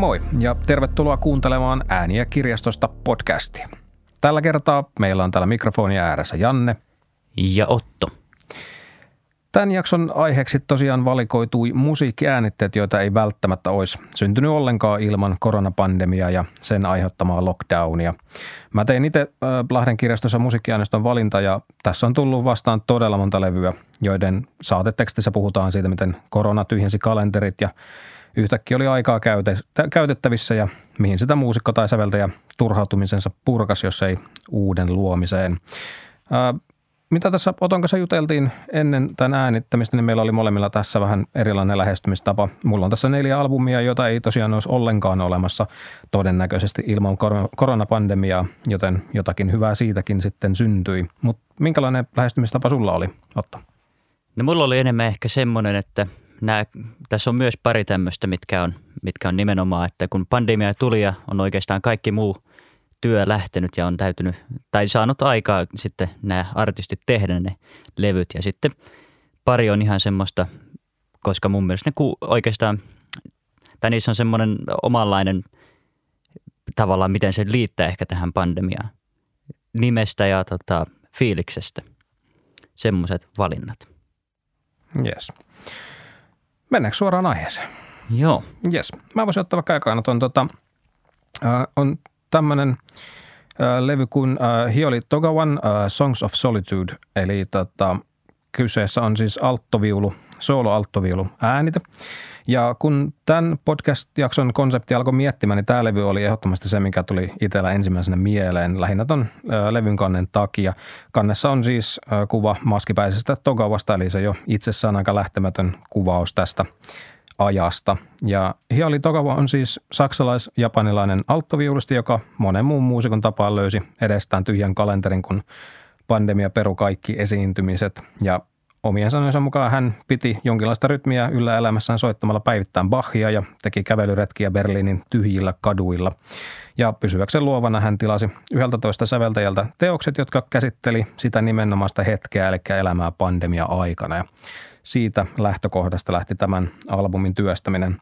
moi ja tervetuloa kuuntelemaan Ääniä kirjastosta podcastia. Tällä kertaa meillä on täällä mikrofonia ääressä Janne ja Otto. Tämän jakson aiheeksi tosiaan valikoitui musiikkiäänitteet, joita ei välttämättä olisi syntynyt ollenkaan ilman koronapandemiaa ja sen aiheuttamaa lockdownia. Mä tein itse Lahden kirjastossa musiikkiääneistön valinta ja tässä on tullut vastaan todella monta levyä, joiden saatetekstissä puhutaan siitä, miten korona tyhjensi kalenterit ja yhtäkkiä oli aikaa käytettävissä ja mihin sitä muusikko tai säveltäjä turhautumisensa purkasi, jos ei uuden luomiseen. Mitä tässä Oton kanssa juteltiin ennen tämän äänittämistä, niin meillä oli molemmilla tässä vähän erilainen lähestymistapa. Mulla on tässä 4 albumia, joita ei tosiaan olisi ollenkaan olemassa todennäköisesti ilman koronapandemiaa, joten jotakin hyvää siitäkin sitten syntyi. Mutta minkälainen lähestymistapa sulla oli, Otto? No mulla oli enemmän ehkä semmoinen, että tässä on myös pari tämmöistä, mitkä on nimenomaan, että kun pandemia tuli ja on oikeastaan kaikki muu työ lähtenyt ja on täytynyt tai saanut aikaa sitten nämä artistit tehdä ne levyt. Ja sitten pari on ihan semmoista, koska mun mielestä ne oikeastaan, tai niissä on semmoinen omanlainen tavallaan, miten se liittää ehkä tähän pandemiaan nimestä ja fiiliksestä. Semmoiset valinnat. Yes. Mennäänkö suoraan aiheeseen? Joo. Yes. Mä voisin ottaa vaikka aikaan, että on tämmöinen levy kuin Hiyoli Togawan Songs of Solitude, eli kyseessä on siis alttoviulu, soolo-alttoviulu äänite. Ja kun tämän podcast-jakson konsepti alkoi miettimään, niin tämä levy oli ehdottomasti se, mikä tuli itsellä ensimmäisenä mieleen, lähinnä ton levyn kannen takia. Kannessa on siis kuva maskipäisestä Togawasta, eli se jo itsessään aika lähtemätön kuvaus tästä ajasta. Ja Hiyoli Togawa on siis saksalais-japanilainen alttoviulisti, joka monen muun muusikon tapaan löysi edestään tyhjän kalenterin, kun pandemia peru kaikki esiintymiset. Ja omien sanojensa mukaan hän piti jonkinlaista rytmiä yllä elämässään soittamalla päivittäin Bachia ja teki kävelyretkiä Berliinin tyhjillä kaduilla. Ja pysyväkseen luovana hän tilasi 11 säveltäjältä teokset, jotka käsitteli sitä nimenomaista hetkeä, eli elämää pandemia-aikana. Ja siitä lähtökohdasta lähti tämän albumin työstäminen.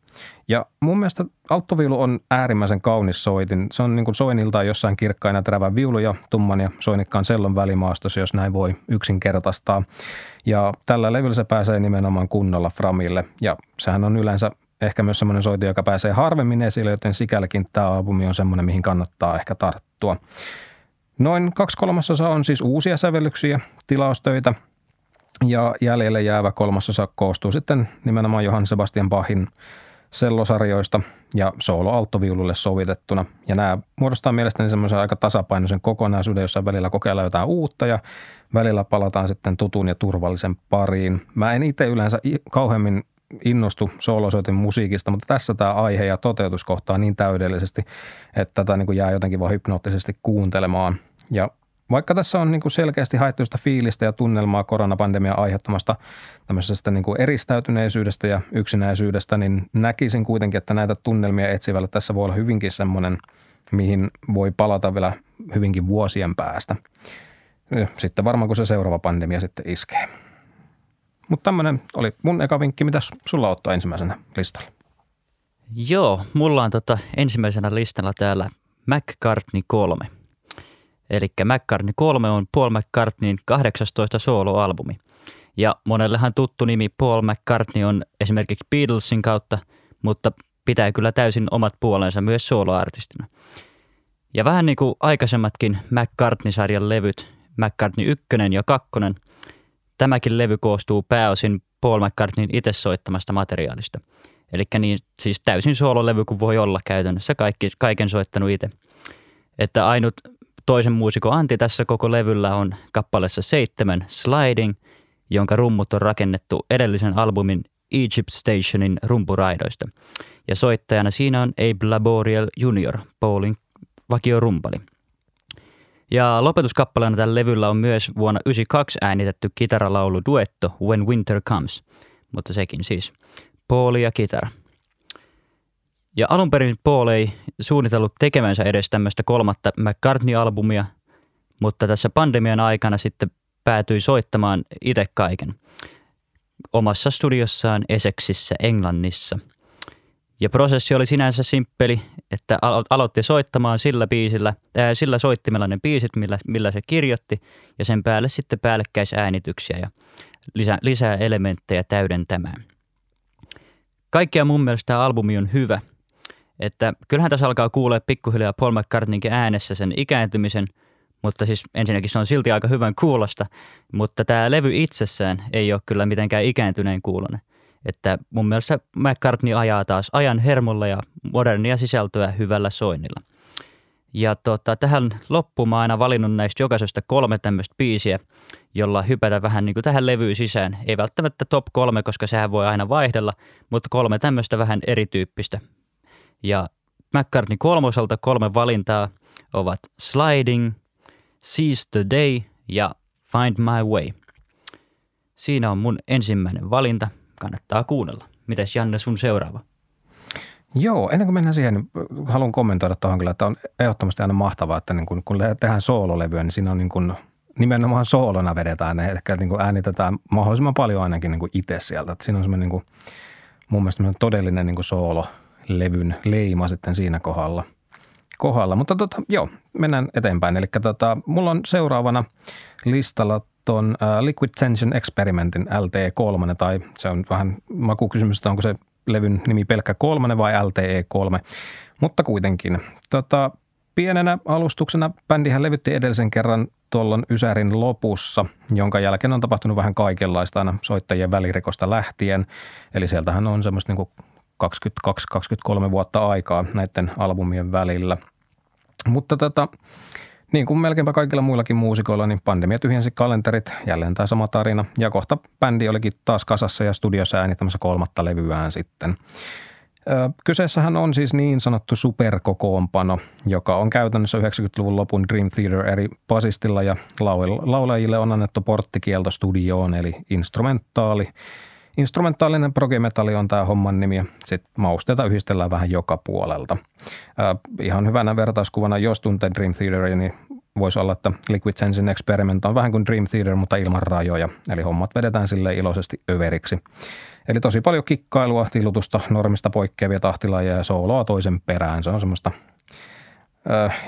Ja mun mielestä alttoviulu on äärimmäisen kaunis soitin. Se on niin kuin soiniltaan jossain kirkkain ja terävän viulu ja tumman ja soinikkaan sellon välimaastossa, jos näin voi yksinkertaistaa. Ja tällä levyllä se pääsee nimenomaan kunnolla framille. Ja sehän on yleensä ehkä myös semmoinen soitin, joka pääsee harvemmin esille, joten sikälikin tämä albumi on semmoinen, mihin kannattaa ehkä tarttua. Noin 2/3 on siis uusia sävellyksiä, tilaustöitä. Ja jäljelle jäävä 3/3 koostuu sitten nimenomaan Johann Sebastian Bachin sellosarjoista ja soolo-alttoviululle sovitettuna. Ja nämä muodostaa mielestäni semmoisen aika tasapainoisen kokonaisuuden, jossa välillä kokeillaan jotain uutta ja välillä palataan sitten tutun ja turvallisen pariin. Mä en itse yleensä kauheammin innostu soolosoitin musiikista, mutta tässä tämä aihe ja toteutus kohtaa niin täydellisesti, että tätä niin jää jotenkin vaan hypnoottisesti kuuntelemaan. Ja vaikka tässä on selkeästi haettu sitä fiilistä ja tunnelmaa koronapandemian aiheuttamasta tämmöisestä eristäytyneisyydestä ja yksinäisyydestä, niin näkisin kuitenkin, että näitä tunnelmia etsivällä tässä voi olla hyvinkin semmoinen, mihin voi palata vielä hyvinkin vuosien päästä. Sitten varmaan, kun se seuraava pandemia sitten iskee. Mutta tämmöinen oli mun eka vinkki. Mitäs sulla ottaa ensimmäisenä listalla? Joo, mulla on ensimmäisenä listalla täällä McCartney 3. Eli McCartney 3 on Paul McCartneyn 18. sooloalbumi. Ja monellehan tuttu nimi Paul McCartney on esimerkiksi Beatlesin kautta, mutta pitää kyllä täysin omat puolensa myös sooloartistina. Ja vähän niin kuin aikaisemmatkin McCartney-sarjan levyt, McCartney 1 ja 2, tämäkin levy koostuu pääosin Paul McCartneyn itse soittamasta materiaalista. Eli niin, siis täysin soololevy kuin voi olla käytännössä, kaiken soittanut itse. Että ainut toisen muusikon anti tässä koko levyllä on kappaleessa 7 Sliding, jonka rummut on rakennettu edellisen albumin Egypt Stationin rumpuraidoista. Ja soittajana siinä on Abe Laboriel Jr., Paulin vakiorumpali. Ja lopetuskappaleena tällä levyllä on myös vuonna 1992 äänitetty kitaralaulu duetto When Winter Comes, mutta sekin siis Paul ja kitara. Ja alun perin Paul ei suunnitellut tekemänsä edes tämmöistä 3. McCartney-albumia, mutta tässä pandemian aikana sitten päätyi soittamaan itse kaiken omassa studiossaan Essexissa, Englannissa. Ja prosessi oli sinänsä simppeli, että aloitti soittamaan sillä soittimella ne biisit, millä se kirjoitti, ja sen päälle sitten päällekkäisäänityksiä ja lisää elementtejä täydentämään. Kaikkea mun mielestä tämä albumi on hyvä. Että kyllähän tässä alkaa kuulee pikkuhiljaa Paul McCartneynkin äänessä sen ikääntymisen, mutta siis ensinnäkin se on silti aika hyvän kuulosta, mutta tämä levy itsessään ei ole kyllä mitenkään ikääntyneen kuulonen. Että mun mielestä McCartney ajaa taas ajan hermolla ja modernia sisältöä hyvällä soinnilla. Ja tähän loppuun mä aina valinnut näistä jokaisesta 3 tämmöistä biisiä, jolla hypätä vähän niin kuin tähän levyyn sisään. Ei välttämättä top 3, koska sehän voi aina vaihdella, mutta 3 tämmöistä vähän erityyppistä. Ja McCartney 3:lta 3 valintaa ovat Sliding, Seize the Day ja Find My Way. Siinä on mun ensimmäinen valinta. Kannattaa kuunnella. Mitäs Janne, sun seuraava? Joo, ennen kuin mennään siihen, niin haluan kommentoida tuohon kyllä, että on ehdottomasti aina mahtavaa, että niin kun tehdään soololevyä, niin siinä on niin kun, nimenomaan soolona vedetään, ehkä niin kun äänitetään mahdollisimman paljon ainakin niin kun itse sieltä. Että siinä on semmoinen niin kun, mun mielestä todellinen niin kun soololevyn leima sitten siinä kohdalla. Mutta mennään eteenpäin. Eli mulla on seuraavana listalla tuon Liquid Tension Experimentin LTE3, tai se on vähän makukysymys, onko se levyn nimi pelkkä 3 vai LTE3, mutta kuitenkin. Pienenä alustuksena bändihän levytti edellisen kerran tuolloin Ysärin lopussa, jonka jälkeen on tapahtunut vähän kaikenlaista aina soittajien välirikosta lähtien. Eli sieltähän on semmoista niin 22-23 vuotta aikaa näiden albumien välillä. Mutta niin kuin melkeinpä kaikilla muillakin muusikoilla, niin pandemia tyhjensi kalenterit, jälleen tämä sama tarina. Ja kohta bändi olikin taas kasassa ja studiossa äänittämässä 3. levyään sitten. Kyseessähän on siis niin sanottu superkokoonpano, joka on käytännössä 90-luvun lopun Dream Theater eri basistilla ja laulajille on annettu porttikielto studioon, eli instrumentaali. Instrumentaalinen progemetalli on tämä homman nimi, ja sitten mausteita yhdistellään vähän joka puolelta. Ihan hyvänä vertauskuvana, jos tuntee Dream Theateria, niin voisi olla, että Liquid Tension Experiment on vähän kuin Dream Theater, mutta ilman rajoja. Eli hommat vedetään sille iloisesti överiksi. Eli tosi paljon kikkailua, tilutusta, normista poikkeavia tahtilajeja ja sooloa toisen perään. Se on semmoista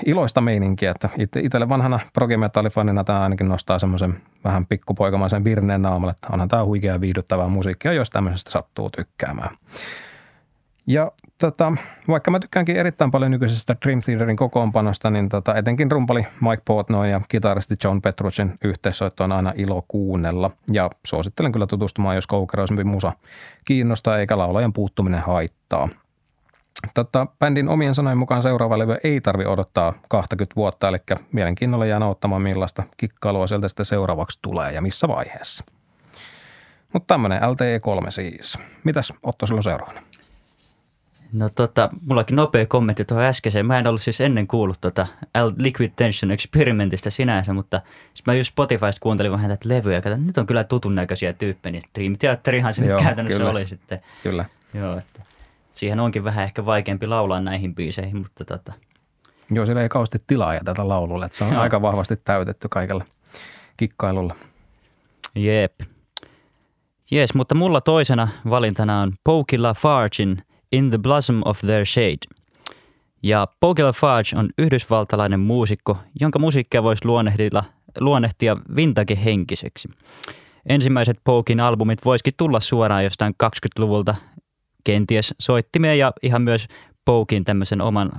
iloista meininkiä, että itselle vanhana progemetallifanina tämä ainakin nostaa semmoisen vähän pikkupoikamaisen virneen naamalle, että onhan tämä huikeaa ja viihdyttävää musiikkia, jos tämmöisestä sattuu tykkäämään. Ja vaikka mä tykkäänkin erittäin paljon nykyisestä Dream Theaterin kokoonpanosta, niin etenkin rumpali Mike Portnoy ja kitaristi John Petruccin yhteissoitto on aina ilo kuunnella. Ja suosittelen kyllä tutustumaan, jos koukeroisempi musa kiinnostaa eikä laulajan puuttuminen haittaa. Bändin omien sanojen mukaan seuraava levy ei tarvi odottaa 20 vuotta, eli mielenkiinnolla jään odottamaan, millaista kikkailua sieltä sitten seuraavaksi tulee ja missä vaiheessa. Mutta tämmöinen LTE3 siis. Mitäs Otto silloin seuraavana? No mullakin nopea kommentti tuohon äskeiseen. Mä en ollut siis ennen kuullut Liquid Tension Experimentistä sinänsä, mutta mä just Spotifysta kuuntelin vähän tätä levyä ja katsoin, nyt on kyllä tutun näköisiä tyyppejä, niin Dream Theaterihan se nyt käytännössä kyllä oli sitten. Kyllä. Joo, että siihen onkin vähän ehkä vaikeampi laulaa näihin biiseihin, mutta Joo, siellä ei kauheasti tilaa ja tätä laululle, että se on aika vahvasti täytetty kaikella kikkailulla. Jep. Jees, mutta mulla toisena valintana on Pokey Lafargen In the Blossom of Their Shade. Ja Pokey Lafarge on yhdysvaltalainen muusikko, jonka musiikkia voisi luonnehtia vintage-henkiseksi. Ensimmäiset Pokeyn albumit voisikin tulla suoraan jostain 20-luvulta, kenties soittimia ja ihan myös Pokeyn tämmöisen oman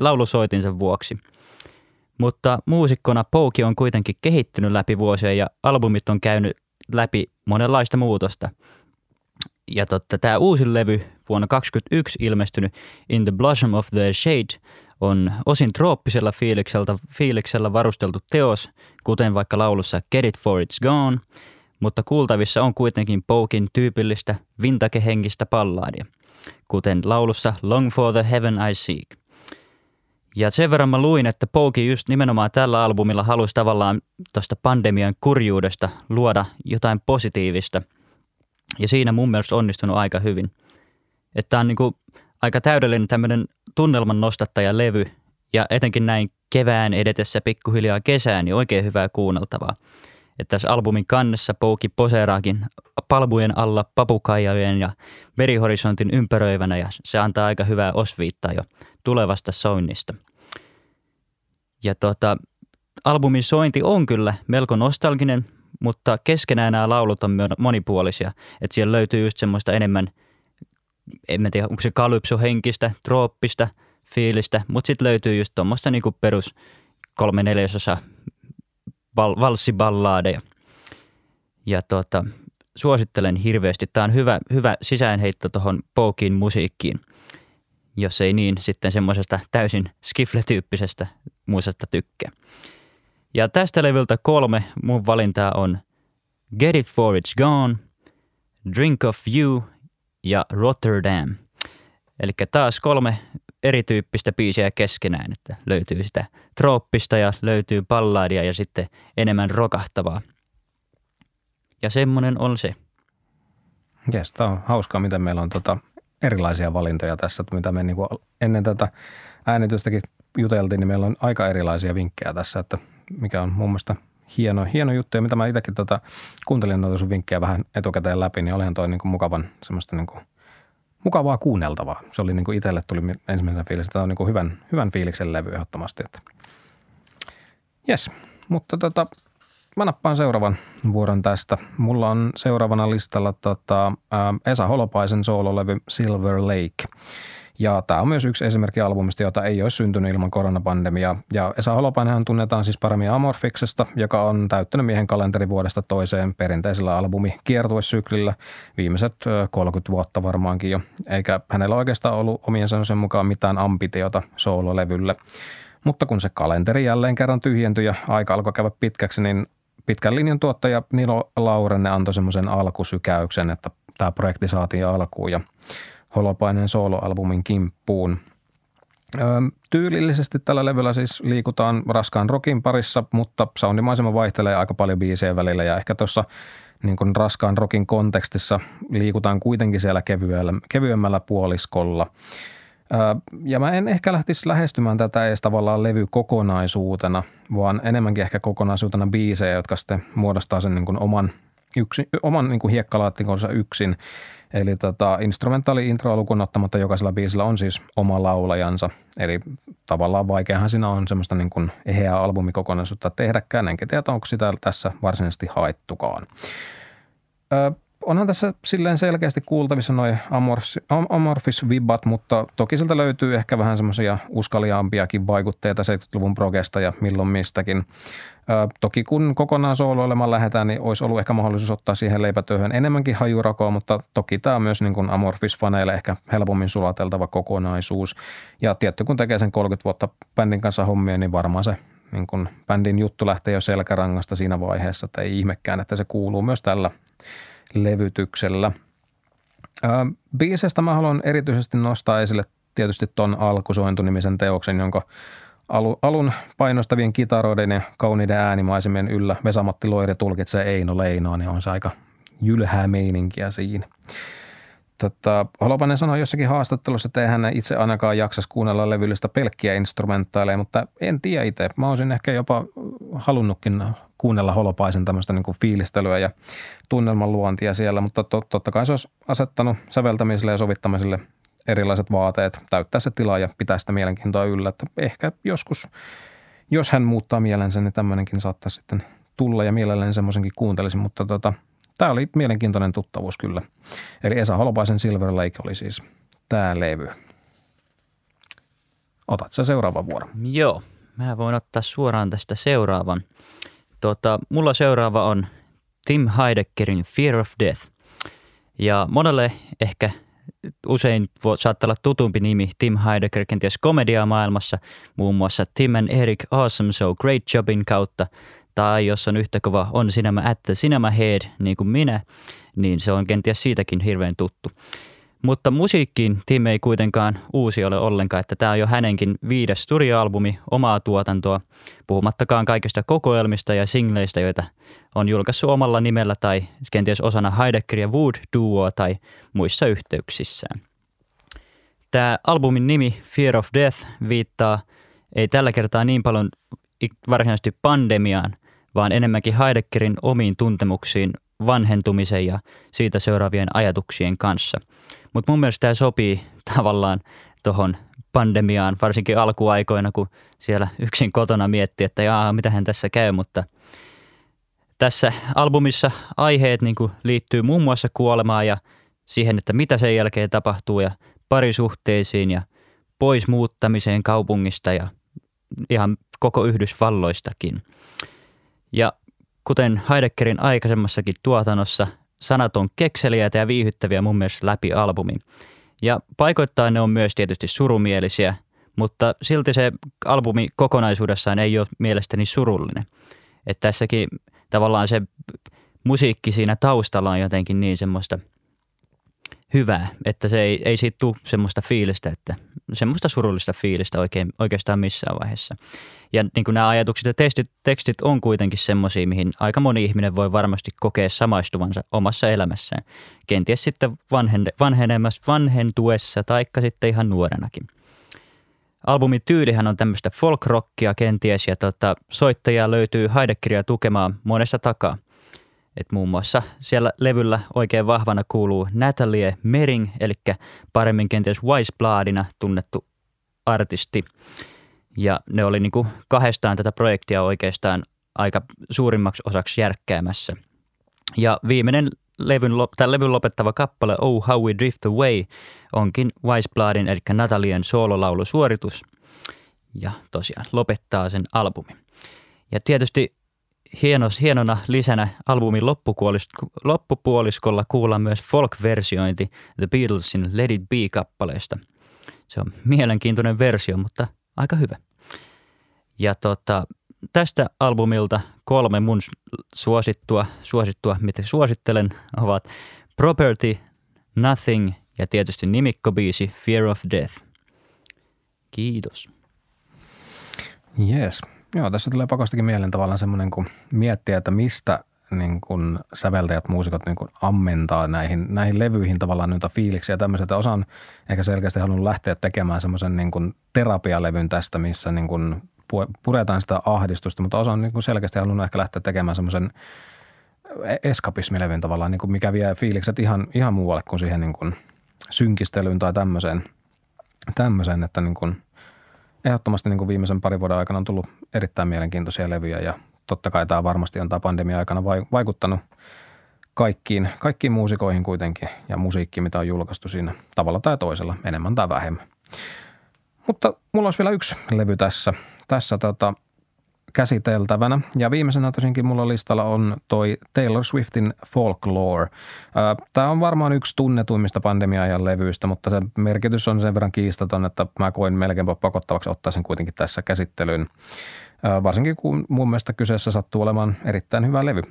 laulusoitinsa vuoksi. Mutta muusikkona Pokey on kuitenkin kehittynyt läpi vuosia ja albumit on käynyt läpi monenlaista muutosta. Ja tämä uusi levy, vuonna 2021 ilmestynyt In the Blossom of Their Shade, on osin trooppisella fiiliksellä varusteltu teos, kuten vaikka laulussa Get It For It's Gone, mutta kuultavissa on kuitenkin Pokeyn tyypillistä vintagehenkistä palladia, kuten laulussa Long for the Heaven I Seek. Ja sen verran mä luin, että Pokey just nimenomaan tällä albumilla halusi tavallaan tuosta pandemian kurjuudesta luoda jotain positiivista, ja siinä mun mielestä onnistunut aika hyvin. Että on niinku aika täydellinen tämmöinen tunnelman nostattaja levy, ja etenkin näin kevään edetessä pikkuhiljaa kesään, niin oikein hyvää kuunneltavaa. että tässä albumin kannessa Pooki poseeraakin palmujen alla papukaijojen ja merihorisontin ympäröivänä, ja se antaa aika hyvää osviittaa jo tulevasta soinnista. Ja albumin sointi on kyllä melko nostalginen, mutta keskenään nämä laulut on monipuolisia, että siellä löytyy just semmoista enemmän, en tiedä onko se kalypsohenkistä, trooppista fiilistä, mutta sitten löytyy just tuommoista niinku perus 3/4 valssiballaadeja. Ja suosittelen hirveästi. Tämä on hyvä sisäänheitto tuohon Pokin musiikkiin, jos ei niin sitten semmoisesta täysin skifletyyppisestä muusasta tykkää. Ja tästä levyltä 3 mun valintaa on Get It For It's Gone, Drink of You ja Rotterdam. Eli taas 3 erityyppistä biisiä keskenään, että löytyy sitä trooppista ja löytyy balladia ja sitten enemmän rokahtavaa. Ja semmoinen on se. Jes, tämä on hauskaa, miten meillä on erilaisia valintoja tässä, mitä me niinku ennen tätä äänitystäkin juteltiin, niin meillä on aika erilaisia vinkkejä tässä, että mikä on muun muassa hieno juttu. Ja mitä mä itsekin kuuntelin noita sun vinkkejä vähän etukäteen läpi, niin olihan toi niinku mukavan semmoista niinku mukavaa kuunneltavaa. Se oli niinku itselle tuli ensimmäisenä fiilis, että tämä on niinku hyvän fiiliksen levy ehdottomasti. Jes, mutta mä nappaan seuraavan vuoron tästä. Mulla on seuraavana listalla Esa Holopaisen soololevy Silver Lake. Ja tämä on myös yksi esimerkki albumista, jota ei olisi syntynyt ilman koronapandemiaa. Ja Esa Holopainenhan tunnetaan siis Paramia Amor Ficksista, joka on täyttänyt miehen kalenteri vuodesta toiseen perinteisellä albumikiertuesyklillä viimeiset 30 vuotta varmaankin jo. Eikä hänellä oikeastaan ollut omien sanojen mukaan mitään ambitiota soololevylle. Mutta kun se kalenteri jälleen kerran tyhjentyi ja aika alkoi käydä pitkäksi, niin pitkän linjan tuottaja Nilo Laurenne antoi semmoisen alkusykäyksen, että tämä projekti saatiin alkuun ja Holopainen sooloalbumin kimppuun. Tyylillisesti tällä levyllä siis liikutaan raskaan rockin parissa, mutta soundimaisema vaihtelee aika paljon biisien välillä ja ehkä tuossa niin kuin raskaan rockin kontekstissa liikutaan kuitenkin siellä kevyemmällä puoliskolla. Ja mä en ehkä lähtisi lähestymään tätä edes tavallaan levy kokonaisuutena, vaan enemmänkin ehkä kokonaisuutena biisejä, jotka sitten muodostaa sen niin kuin oman niin kuin hiekkalaatikkonsa yksin. Eli instrumentaali-introa lukuun ottamatta jokaisella biisillä on siis oma laulajansa. Eli tavallaan vaikeahan siinä on semmoista niin kuin eheää albumikokonaisuutta tehdäkään. Enkä tiedä, onko sitä tässä varsinaisesti haettukaan. Onhan tässä silleen selkeästi kuultavissa noi amorfis-vibat, mutta toki siltä löytyy ehkä vähän semmoisia uskaliaampiakin vaikutteita 70-luvun progesta ja milloin mistäkin. Toki kun kokonaan sooloilemaan lähdetään, niin olisi ollut ehkä mahdollisuus ottaa siihen leipätyöhön enemmänkin hajurakoa, mutta toki tämä on myös niin kuin amorfis-faneille ehkä helpommin sulateltava kokonaisuus. Ja tietty kun tekee sen 30 vuotta bändin kanssa hommia, niin varmaan se niin kuin bändin juttu lähtee jo selkärangasta siinä vaiheessa, että ei ihmekään, että se kuuluu myös tällä levytyksellä. Biisestä mä haluan erityisesti nostaa esille tietysti ton Alkusointu-nimisen teoksen, jonka alun painostavien kitaroiden ja kauniiden äänimaisemien yllä Vesa-Matti Loiri tulkitsee Eino Leinaa, niin on se aika jylhää meininkiä siinä. Holopainen sanoi jossakin haastattelussa, että eihän itse ainakaan jaksaisi kuunnella levyllistä pelkkiä instrumentaaleja, mutta en tiedä itse. Mä olisin ehkä jopa halunnutkin kuunnella Holopaisen tämmöistä niin kuin fiilistelyä ja tunnelman luontia siellä, mutta totta kai se olisi asettanut säveltämiselle ja sovittamiselle erilaiset vaateet, täyttää se tilaa ja pitää sitä mielenkiintoa yllä. Että ehkä joskus, jos hän muuttaa mielensä, niin tämmöinenkin saattaisi sitten tulla ja mielelläni semmoisenkin kuuntelisin, mutta tämä oli mielenkiintoinen tuttavuus kyllä. Eli Esa Holopaisen Silver Lake oli siis tämä levy. Otat sä seuraavan vuoron? Joo, mä voin ottaa suoraan tästä seuraavan. Mulla seuraava on Tim Heideckerin Fear of Death. Ja monelle ehkä usein saattaa olla tutumpi nimi Tim Heidecker, kenties komediaa maailmassa, muun muassa Tim and Eric Awesome Show Great Jobin kautta. Tai jos on yhtä kova On Cinema at the Cinema Head, niin kuin minä, niin se on kenties siitäkin hirveän tuttu. Mutta musiikkiin Tim ei kuitenkaan uusi ole ollenkaan, että tämä on jo hänenkin 5. studioalbumi omaa tuotantoa, puhumattakaan kaikista kokoelmista ja singleistä, joita on julkaissut omalla nimellä tai kenties osana Heidecker ja Wood-duoa tai muissa yhteyksissään. Tämä albumin nimi Fear of Death viittaa ei tällä kertaa niin paljon varsinaisesti pandemiaan, vaan enemmänkin Heideckerin omiin tuntemuksiin vanhentumisen ja siitä seuraavien ajatuksien kanssa. Mutta mun mielestä tämä sopii tavallaan tuohon pandemiaan, varsinkin alkuaikoina, kun siellä yksin kotona mietti, että jaa, mitähän tässä käy, mutta tässä albumissa aiheet niin kuin liittyy muun muassa kuolemaan ja siihen, että mitä sen jälkeen tapahtuu ja parisuhteisiin ja pois muuttamiseen kaupungista ja ihan koko Yhdysvalloistakin. Ja kuten Heideckerin aikaisemmassakin tuotannossa, sanat on kekseliäitä ja viihdyttäviä mun mielestä läpi albumin. Ja paikoittain ne on myös tietysti surumielisiä, mutta silti se albumi kokonaisuudessaan ei ole mielestäni surullinen. Että tässäkin tavallaan se musiikki siinä taustalla on jotenkin niin semmoista hyvää, että se ei siitä tule semmoista fiilistä, että semmoista surullista fiilistä oikeastaan missään vaiheessa. Ja niin kuin nämä ajatukset ja tekstit on kuitenkin semmoisia, mihin aika moni ihminen voi varmasti kokea samaistuvansa omassa elämässään. Kenties sitten vanhentuessa taikka sitten ihan nuorenakin. Albumin tyylihän on tämmöistä folk-rockia kenties ja soittajia löytyy Heideckeria tukemaan monesta takaa. Et muun muassa siellä levyllä oikein vahvana kuuluu Natalie Mering, eli paremmin kenties Weyes Bloodina tunnettu artisti. Ja ne oli niin kuin kahdestaan tätä projektia oikeastaan aika suurimmaksi osaksi järkkäämässä. Ja viimeinen levyn lopettava kappale Oh How We Drift Away onkin Weyes Bloodin eli Natalien soololaulusuoritus. Ja tosiaan lopettaa sen albumin. Ja tietysti hienona lisänä albumin loppupuoliskolla kuullaan myös folk-versiointi The Beatlesin Let It Be-kappaleesta. Se on mielenkiintoinen versio, mutta aika hyvä. Ja tästä albumilta 3 mun suosittua, mitä suosittelen, ovat Property, Nothing ja tietysti nimikkobiisi Fear of Death. Kiitos. Yes. Joo, tässä tulee pakostakin mieleen tavallaan semmoinen, kun miettii, että mistä niin kun säveltäjät, muusikot niin kun ammentaa näihin levyihin tavallaan noita fiiliksiä ja tämmöisiä. Että osa on ehkä selkeästi halunnut lähteä tekemään semmoisen niin kun terapialevyn tästä, missä niin kun puretaan sitä ahdistusta, mutta osa on niin kun selkeästi halunnut ehkä lähteä tekemään semmoisen eskapismilevyn tavallaan, niin kun mikä vie fiilikset ihan muualle kuin siihen niin kun synkistelyyn tai tämmöiseen että niin kun ehdottomasti niin kuin viimeisen parin vuoden aikana on tullut erittäin mielenkiintoisia levyjä ja totta kai tämä varmasti on tämä pandemia-aikana vaikuttanut kaikkiin muusikoihin kuitenkin ja musiikkiin, mitä on julkaistu siinä tavalla tai toisella, enemmän tai vähemmän. Mutta mulla olisi vielä yksi levy tässä käsiteltävänä ja viimeisenä tosinkin mulla listalla on toi Taylor Swiftin Folklore. Tämä on varmaan yksi tunnetuimmista pandemia-ajan levyistä, mutta se merkitys on sen verran kiistaton, että mä koin melkeinpä pakottavaksi ottaa sen kuitenkin tässä käsittelyyn, varsinkin kun mun mielestä kyseessä sattuu olemaan erittäin hyvä levy.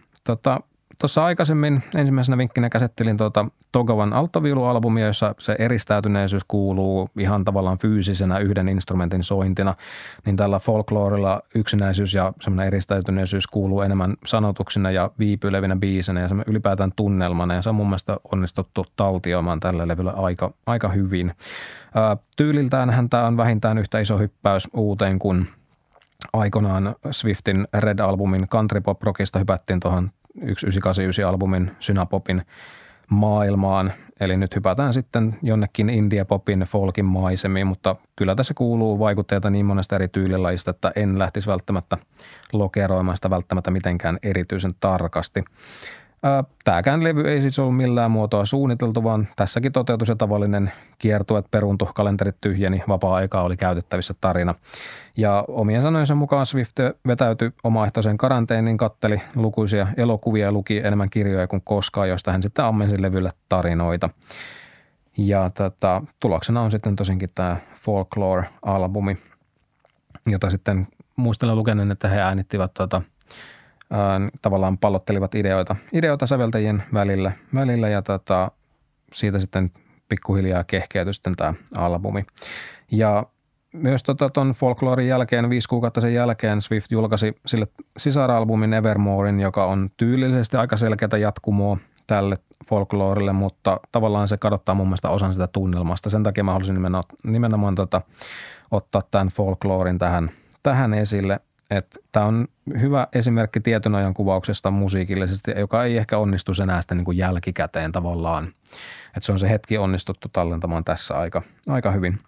Tuossa aikaisemmin ensimmäisenä vinkkinä käsittelin Togawan alttoviulualbumia, jossa se eristäytyneisyys kuuluu ihan tavallaan fyysisenä yhden instrumentin sointina. Niin tällä folklorella yksinäisyys ja semmoinen eristäytyneisyys kuuluu enemmän sanotuksina ja viipyilevinä biisinä ja se ylipäätään tunnelmana. Ja se on mun mielestä onnistuttu taltioimaan tällä levyllä aika hyvin. Tyyliltäänhän tämä on vähintään yhtä iso hyppäys uuteen kuin aikanaan Swiftin Red-albumin country pop rockista hypättiin tuohon 1989-albumin synapopin maailmaan. Eli nyt hypätään sitten jonnekin indiapopin, folkin maisemiin, mutta kyllä tässä kuuluu vaikutteita niin monesta eri tyylilajista, että en lähtisi välttämättä lokeroimaan sitä välttämättä mitenkään erityisen tarkasti. Tämäkään levy ei siis ollut millään muotoa suunniteltu, vaan tässäkin toteutui se tavallinen kiertue, että peruuntui, kalenterit tyhjeni, vapaa-aikaa oli käytettävissä tarina. Ja omien sanojensa mukaan Swift vetäytyi omaehtoiseen karanteeniin, katteli lukuisia elokuvia ja luki enemmän kirjoja kuin koskaan, joista hän sitten ammensi levylle tarinoita. Ja tuloksena on sitten tosinkin tämä Folklore-albumi, jota sitten muistelen lukeneen, että he äänittivät tavallaan pallottelivat ideoita säveltäjien välillä ja siitä sitten pikkuhiljaa kehkeytyi sitten tämä albumi. Ja myös ton folklorin jälkeen, 5 kuukautta sen jälkeen Swift julkaisi sille sisaralbumin Evermoren, joka on tyylisesti aika selkeätä jatkumoa tälle folklorille, mutta tavallaan se kadottaa mun mielestä osan sitä tunnelmasta. Sen takia mä halusin nimenomaan ottaa tämän folklorin tähän esille. Tämä on hyvä esimerkki tietyn ajan kuvauksesta musiikillisesti, joka ei ehkä onnistu enää sitten niin kuin jälkikäteen tavallaan. Että se on se hetki onnistuttu tallentamaan tässä aika hyvin.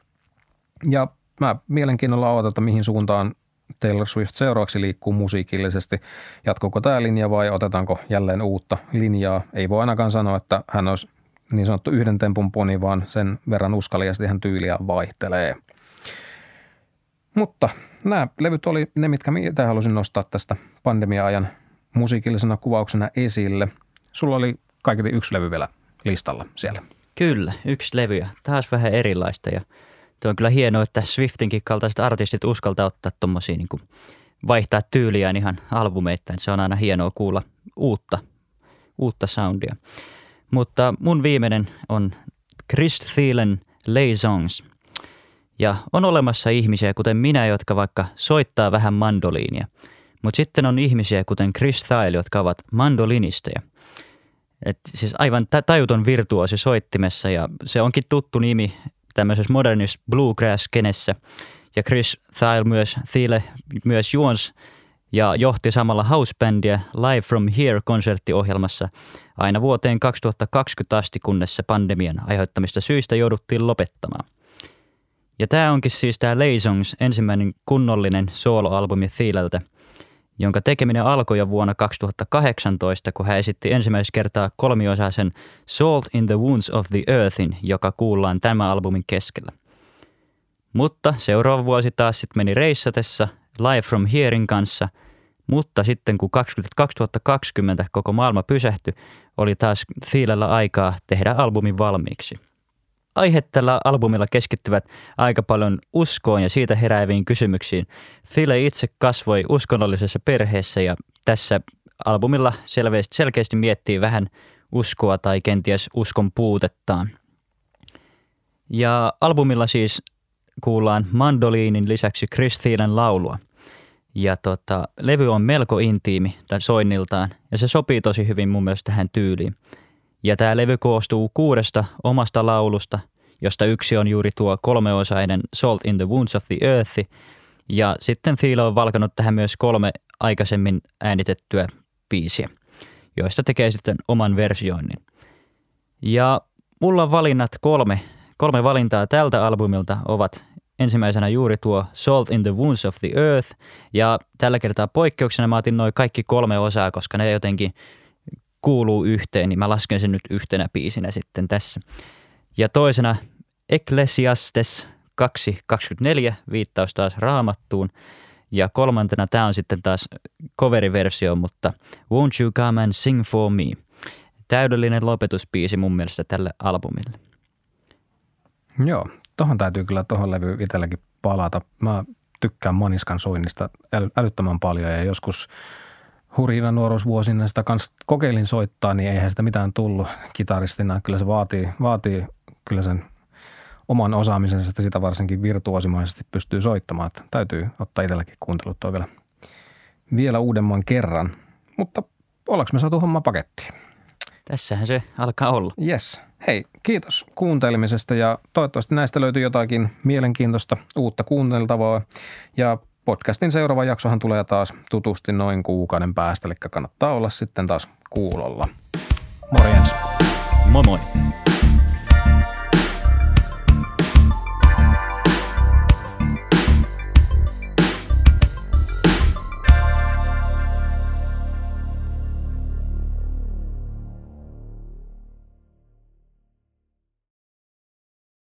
Ja mä mielenkiinnolla odotan, että mihin suuntaan Taylor Swift seuraavaksi liikkuu musiikillisesti. Jatkuuko tämä linja vai otetaanko jälleen uutta linjaa? Ei voi ainakaan sanoa, että hän olisi niin sanottu yhden tempun poni, vaan sen verran uskallisesti hän tyyliä vaihtelee. Mutta nämä levyt oli ne, mitkä minä halusin nostaa tästä pandemia-ajan musiikillisena kuvauksena esille. Sulla oli kaikki yksi levy vielä listalla siellä. Kyllä, yksi levy ja taas vähän erilaista. Ja tuo on kyllä hienoa, että Swiftinkin kaltaiset artistit uskaltaa ottaa tuommoisia niin kuin vaihtaa tyyliään ihan albumeittain. Se on aina hienoa kuulla uutta soundia. Mutta mun viimeinen on Chris Thilen Laysongs. Ja on olemassa ihmisiä, kuten minä, jotka vaikka soittaa vähän mandoliinia. Mutta sitten on ihmisiä, kuten Chris Thile, jotka ovat mandolinisteja. Et siis aivan tajuton virtuosi soittimessa ja se onkin tuttu nimi tämmöisessä modernissa bluegrass-kenessä. Ja Chris Thile myös juonsi ja johti samalla housebändiä Live from Here-konserttiohjelmassa aina vuoteen 2020 asti, kunnes se pandemian aiheuttamista syistä jouduttiin lopettamaan. Ja tämä onkin siis tämä Laysongs, ensimmäinen kunnollinen sooloalbumi Thileltä, jonka tekeminen alkoi jo vuonna 2018, kun hän esitti ensimmäistä kertaa kolmiosaisen Salt in the Wounds of the Earthin, joka kuullaan tämän albumin keskellä. Mutta seuraava vuosi taas sitten meni reissatessa Live from Herein kanssa, mutta sitten kun 2020 koko maailma pysähtyi, oli taas Thilellä aikaa tehdä albumin valmiiksi. Aiheet tällä albumilla keskittyvät aika paljon uskoon ja siitä herääviin kysymyksiin. Thile itse kasvoi uskonnollisessa perheessä ja tässä albumilla selkeästi miettii vähän uskoa tai kenties uskon puutettaan. Ja albumilla siis kuullaan mandoliinin lisäksi Chris Thilen laulua. Ja levy on melko intiimi tämän soinniltaan ja se sopii tosi hyvin mun mielestä tähän tyyliin. Ja tämä levy koostuu 6 omasta laulusta, josta yksi on juuri tuo 3-osainen Salt in the Wounds of the Earth. Ja sitten Thile on valkannut tähän myös 3 aikaisemmin äänitettyä biisiä, joista tekee sitten oman versioinnin. Ja mulla on valinnat 3 valintaa tältä albumilta ovat ensimmäisenä juuri tuo Salt in the Wounds of the Earth. Ja tällä kertaa poikkeuksena mä otin noin kaikki 3 osaa, koska ne jotenkin kuuluu yhteen, niin mä lasken sen nyt yhtenä biisinä sitten tässä. Ja toisena Ecclesiastes 2.24, viittaus taas Raamattuun. Ja kolmantena tämä on sitten taas coveriversio, mutta Won't You Come and Sing for Me. Täydellinen lopetusbiisi mun mielestä tälle albumille. Joo, tohon täytyy kyllä tohon levyyn itselläkin palata. Mä tykkään Maniskan soinnista älyttömän paljon ja joskus hurjina nuoruusvuosina sitä kanssa kokeilin soittaa, niin eihän sitä mitään tullut kitaristina. Kyllä se vaatii kyllä sen oman osaamisensa, että sitä varsinkin virtuosimaisesti pystyy soittamaan. Että täytyy ottaa itselläkin kuuntelut tuo vielä uudemman kerran. Mutta ollaanko me saatu homma pakettiin? Tässähän se alkaa olla. Yes. Hei, kiitos kuuntelemisesta ja toivottavasti näistä löytyy jotakin mielenkiintoista uutta kuunneltavaa ja podcastin seuraava jaksohan tulee taas tutusti noin kuukauden päästä, eli kannattaa olla sitten taas kuulolla. Morjens! Moi moi!